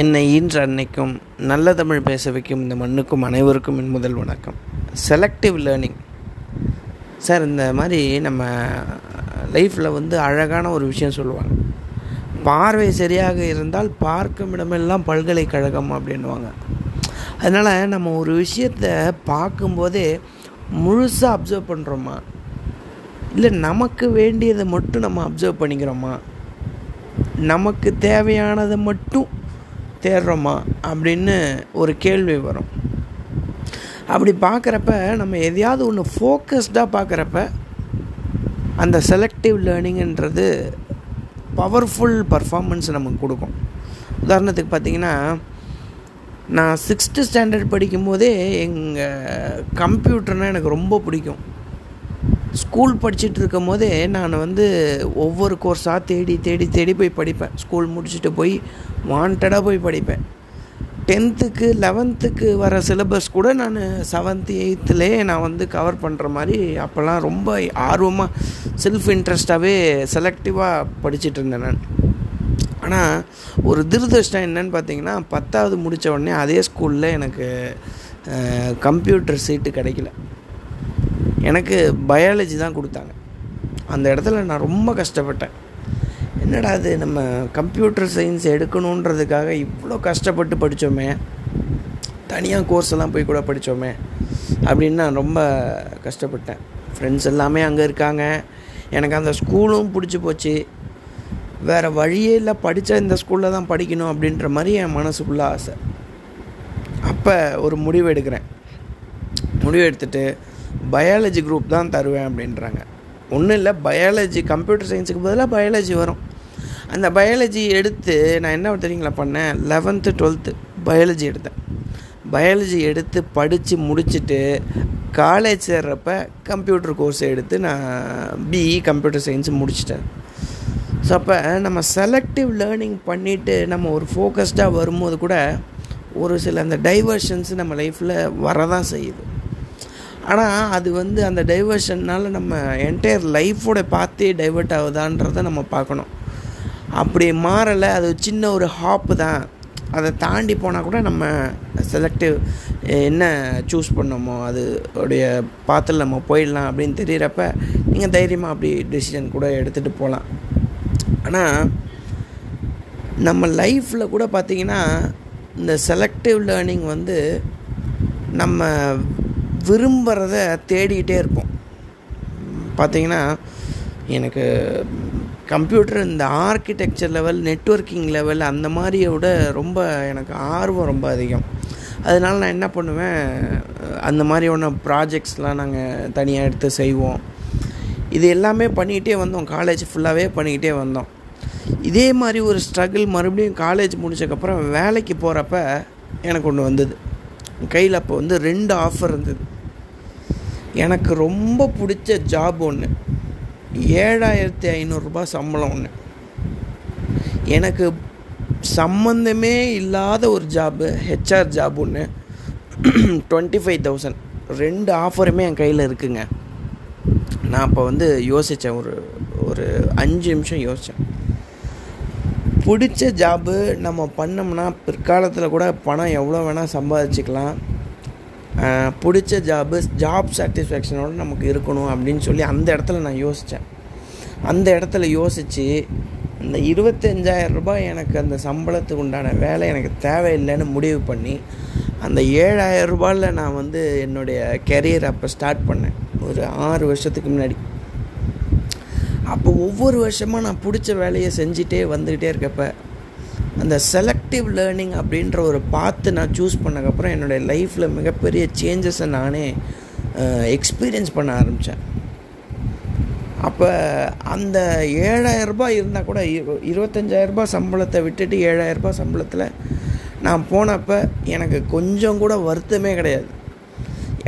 என்னை இன்று அன்னைக்கும் நல்ல தமிழ் பேச வைக்கும் இந்த மண்ணுக்கும் அனைவருக்கும் என் முதல் வணக்கம். செலக்டிவ் லேர்னிங் சார், இந்த மாதிரி நம்ம லைஃப்பில் வந்து அழகான ஒரு விஷயம் சொல்லுவாங்க, பார்வை சரியாக இருந்தால் பார்க்கும் இடமெல்லாம் பல்கலைக்கழகம் அப்படின்வாங்க. அதனால் நம்ம ஒரு விஷயத்தை பார்க்கும்போதே முழுசாக அப்சர்வ் பண்ணுறோமா, இல்லை நமக்கு வேண்டியதை மட்டும் நம்ம அப்சர்வ் பண்ணிக்கிறோமா, நமக்கு தேவையானதை மட்டும் தேடுறோமா அப்படின்னு ஒரு கேள்வி வரும். அப்படி பார்க்குறப்ப நம்ம எதையாவது ஒன்று ஃபோக்கஸ்டாக பார்க்குறப்ப அந்த செலக்டிவ் லேர்னிங்ன்றது பவர்ஃபுல் பர்ஃபார்மன்ஸ் நமக்கு கொடுக்கும். உதாரணத்துக்கு பார்த்திங்கன்னா, நான் 6th standard படிக்கும்போதே எங்கள் கம்ப்யூட்டர்னால் எனக்கு ரொம்ப பிடிக்கும். ஸ்கூல் படிச்சுட்டு இருக்கும் போதே நான் வந்து ஒவ்வொரு கோர்ஸாக தேடி தேடி தேடி போய் படிப்பேன். ஸ்கூல் முடிச்சுட்டு போய் வாண்டடாக போய் படிப்பேன். 10th, 11th வர சிலபஸ் கூட நான் 7th, 8thலேயே நான் வந்து கவர் பண்ணுற மாதிரி அப்போல்லாம் ரொம்ப ஆர்வமாக செல்ஃப் இன்ட்ரெஸ்டாகவே செலக்டிவாக படிச்சுட்டு இருந்தேன் நான். ஆனால் ஒரு துரதிர்ஷ்டம் என்னன்னு பார்த்திங்கன்னா, 10th முடித்த உடனே அதே ஸ்கூலில் எனக்கு கம்ப்யூட்டர் சீட்டு கிடைக்கல, எனக்கு பயாலஜி தான் கொடுத்தாங்க. அந்த இடத்துல நான் ரொம்ப கஷ்டப்பட்டேன். என்னடா அது, நம்ம கம்ப்யூட்டர் சயின்ஸ் எடுக்கணுன்றதுக்காக இவ்வளோ கஷ்டப்பட்டு படித்தோமே, தனியாக கோர்ஸ் எல்லாம் போய் கூட படித்தோமே அப்படின்னு நான் ரொம்ப கஷ்டப்பட்டேன். ஃப்ரெண்ட்ஸ் எல்லாமே அங்கே இருக்காங்க, எனக்கு அந்த ஸ்கூலும் பிடிச்சி போச்சு. வேறு வழியே இல்லை, படித்தா இந்த ஸ்கூலில் தான் படிக்கணும் அப்படின்ற மாதிரி என் மனசுக்குள்ளே ஆசை. அப்போ ஒரு முடிவு எடுக்கிறேன். முடிவு எடுத்துகிட்டு பயாலஜி குரூப் தான் தருவேன் அப்படின்றாங்க. ஒன்றும் இல்லை, பயாலஜி கம்ப்யூட்டர் சயின்ஸுக்கு பதிலாக பயாலஜி வரும். அந்த பயாலஜி எடுத்து நான் என்ன தெரியுங்களா பண்ணேன், 11th, 12th பயாலஜி எடுத்தேன். பயாலஜி எடுத்து படித்து முடிச்சுட்டு காலேஜ் சேர்றப்ப கம்ப்யூட்டர் கோர்ஸ் எடுத்து நான் பிஇ கம்ப்யூட்டர் சயின்ஸ் முடிச்சிட்டேன். ஸோ அப்போ நம்ம செலக்டிவ் லேர்னிங் பண்ணிவிட்டு நம்ம ஒரு ஃபோக்கஸ்டாக வரும்போது கூட ஒரு சில அந்த டைவர்ஷன்ஸ் நம்ம லைஃப்பில் வரதான் செய்யுது. ஆனால் அது வந்து அந்த டைவர்ஷன்னால் நம்ம என்டையர் லைஃபோட பார்த்தே டைவெர்ட் ஆகுதான்றதை நம்ம பார்க்கணும். அப்படி மாறலை, அது சின்ன ஒரு ஹாப்பு தான், அதை தாண்டி போனால் கூட நம்ம செலக்டிவ் என்ன சூஸ் பண்ணோமோ அதோடைய பாத்தில் நம்ம போயிடலாம் அப்படின்னு தெரிகிறப்ப நீங்கள் தைரியமாக அப்படி டிசிஷன் கூட எடுத்துகிட்டு போகலாம். ஆனால் நம்ம லைஃப்பில் கூட பார்த்திங்கன்னா, இந்த செலக்டிவ் லேர்னிங் வந்து நம்ம விரும்புகிறத தேடிக்கிட்டே இருப்போம். பார்த்திங்கன்னா, எனக்கு கம்ப்யூட்டர் இந்த ஆர்கிடெக்சர் லெவல், நெட்வொர்க்கிங் லெவல் அந்த மாதிரியோட ரொம்ப எனக்கு ஆர்வம் ரொம்ப அதிகம். அதனால நான் என்ன பண்ணுவேன், அந்த மாதிரியான ப்ராஜெக்ட்ஸ்லாம் நாங்கள் தனியாக எடுத்து செய்வோம். இது எல்லாமே பண்ணிக்கிட்டே வந்தோம், காலேஜ் ஃபுல்லாகவே பண்ணிக்கிட்டே வந்தோம். இதே மாதிரி ஒரு ஸ்ட்ரகிள் மறுபடியும் காலேஜ் முடிச்சக்கப்புறம் வேலைக்கு போகிறப்ப எனக்கு ஒன்று வந்தது கையில். அப்போ வந்து 2 offer இருந்தது. எனக்கு ரொம்ப பிடிச்ச ஜாப் ஒன்று, 7,500 ரூபா சம்பளம் ஒன்று. எனக்கு சம்மந்தமே இல்லாத ஒரு ஜாப்பு, ஹெச்ஆர் ஜாப் ஒன்று, 25,000. 2 offer என் கையில் இருக்குங்க. நான் அப்போ வந்து யோசித்தேன், ஒரு 5 நிமிஷம் யோசித்தேன். பிடிச்ச ஜாபு நம்ம பண்ணோம்னா பிற்காலத்தில் கூட பணம் எவ்வளோ வேணால் சம்பாதிச்சிக்கலாம். பிடிச்ச ஜாபு, ஜாப் சாட்டிஸ்ஃபேக்ஷனோடு நமக்கு இருக்கணும் அப்படின்னு சொல்லி அந்த இடத்துல நான் யோசித்தேன். அந்த இடத்துல யோசித்து இந்த 25,000 ரூபாய் எனக்கு அந்த சம்பளத்துக்கு உண்டான வேலை எனக்கு தேவையில்லைன்னு முடிவு பண்ணி அந்த 7,000 ரூபாயில் நான் வந்து என்னுடைய கெரியர் அப்போ ஸ்டார்ட் பண்ணேன், ஒரு 6 வருஷத்துக்கு முன்னாடி. அப்போ ஒவ்வொரு வருஷமாக நான் பிடிச்ச வேலையை செஞ்சுட்டே வந்துக்கிட்டே இருக்கப்ப அந்த செலக்டிவ் லேர்னிங் அப்படின்ற ஒரு பார்த்து நான் சூஸ் பண்ணக்கப்புறம் என்னுடைய லைஃப்பில் மிகப்பெரிய சேஞ்சஸை நானே எக்ஸ்பீரியன்ஸ் பண்ண ஆரம்பித்தேன். அப்போ அந்த 7,000 ரூபா இருந்தால் கூட 25,000 ரூபா சம்பளத்தை விட்டுட்டு 7,000 ரூபா சம்பளத்தில் நான் போனப்போ எனக்கு கொஞ்சம் கூட வருத்தமே கிடையாது.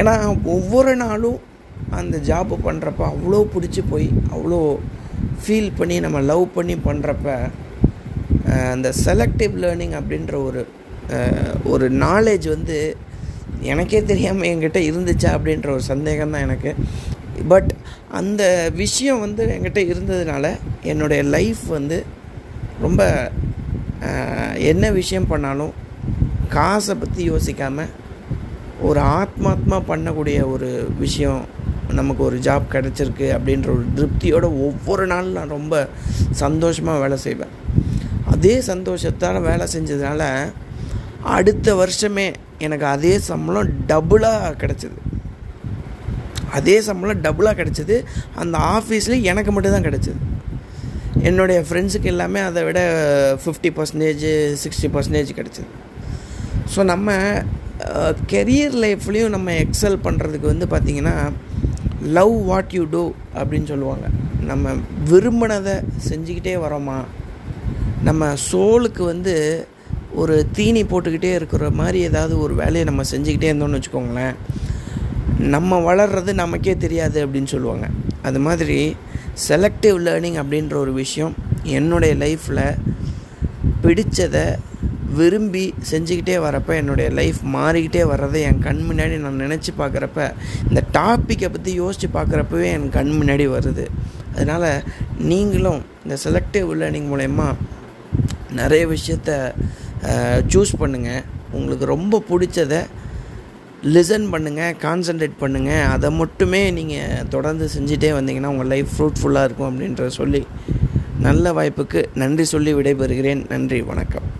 ஏன்னா ஒவ்வொரு நாளும் அந்த ஜாப்பு பண்ணுறப்ப அவ்வளோ பிடிச்சி போய் அவ்வளோ ஃபீல் பண்ணி நம்ம லவ் பண்ணி பண்ணுறப்ப அந்த செலக்டிவ் லேர்னிங் அப்படின்ற ஒரு நாலேஜ் வந்து எனக்கே தெரியாமல் என்கிட்ட இருந்துச்சா அப்படின்ற ஒரு சந்தேகம் தான் எனக்கு. பட் அந்த விஷயம் வந்து என்கிட்ட இருந்ததுனால என்னுடைய லைஃப் வந்து ரொம்ப என்ன விஷயம் பண்ணாலும் காசை பற்றி யோசிக்காமல் ஒரு ஆத்மாத்மா பண்ணக்கூடிய ஒரு விஷயம், நமக்கு ஒரு ஜாப் கிடச்சிருக்கு அப்படின்ற ஒரு திருப்தியோடு ஒவ்வொரு நாளும் நான் ரொம்ப சந்தோஷமாக வேலை செய்வேன். அதே சந்தோஷத்தால் வேலை செஞ்சதுனால அடுத்த வருஷமே எனக்கு அதே சம்பளம் டபுளாக கிடச்சிது. அந்த ஆஃபீஸில் எனக்கு மட்டும்தான் கிடச்சிது. என்னுடைய ஃப்ரெண்ட்ஸுக்கு எல்லாமே அதை விட 50% 60% கிடச்சிது. ஸோ நம்ம கெரியர் லைஃப்லேயும் நம்ம எக்ஸல் பண்ணுறதுக்கு பார்த்திங்கன்னா லவ் வாட் யூ டூ அப்படின்னு சொல்லுவாங்க. நம்ம விரும்பினதை செஞ்சுக்கிட்டே வரோமா, நம்ம சோலுக்கு ஒரு தீனி போட்டுக்கிட்டே இருக்கிற மாதிரி ஏதாவது ஒரு வேலையை நம்ம செஞ்சுக்கிட்டே இருந்தோம்னு வச்சுக்கோங்களேன், நம்ம வளர்றது நமக்கே தெரியாது அப்படின்னு சொல்லுவாங்க. அது மாதிரி செலக்டிவ் லேர்னிங் அப்படின்ற ஒரு விஷயம் என்னுடைய லைஃப்பில் பிடித்ததை விரும்பி செஞ்சுக்கிட்டே வரப்போ என்னுடைய லைஃப் மாறிக்கிட்டே வர்றதை என் கண் முன்னாடி நான் நினச்சி பார்க்குறப்ப, இந்த டாப்பிக்கை பற்றி யோசித்து பார்க்குறப்பவே என் கண் முன்னாடி வருது. அதனால் நீங்களும் இந்த செலக்டிவ் லேர்னிங் மூலயமா நிறைய விஷயத்த சூஸ் பண்ணுங்கள். உங்களுக்கு ரொம்ப பிடிச்சதை லிசன் பண்ணுங்கள், கான்சன்ட்ரேட் பண்ணுங்கள், அதை மட்டுமே நீங்கள் தொடர்ந்து செஞ்சுட்டே வந்தீங்கன்னா உங்கள் லைஃப் ஃப்ரூட்ஃபுல்லாக இருக்கும் அப்படின்ற சொல்லி நல்ல வாய்ப்புக்கு நன்றி சொல்லி விடைபெறுகிறேன். நன்றி, வணக்கம்.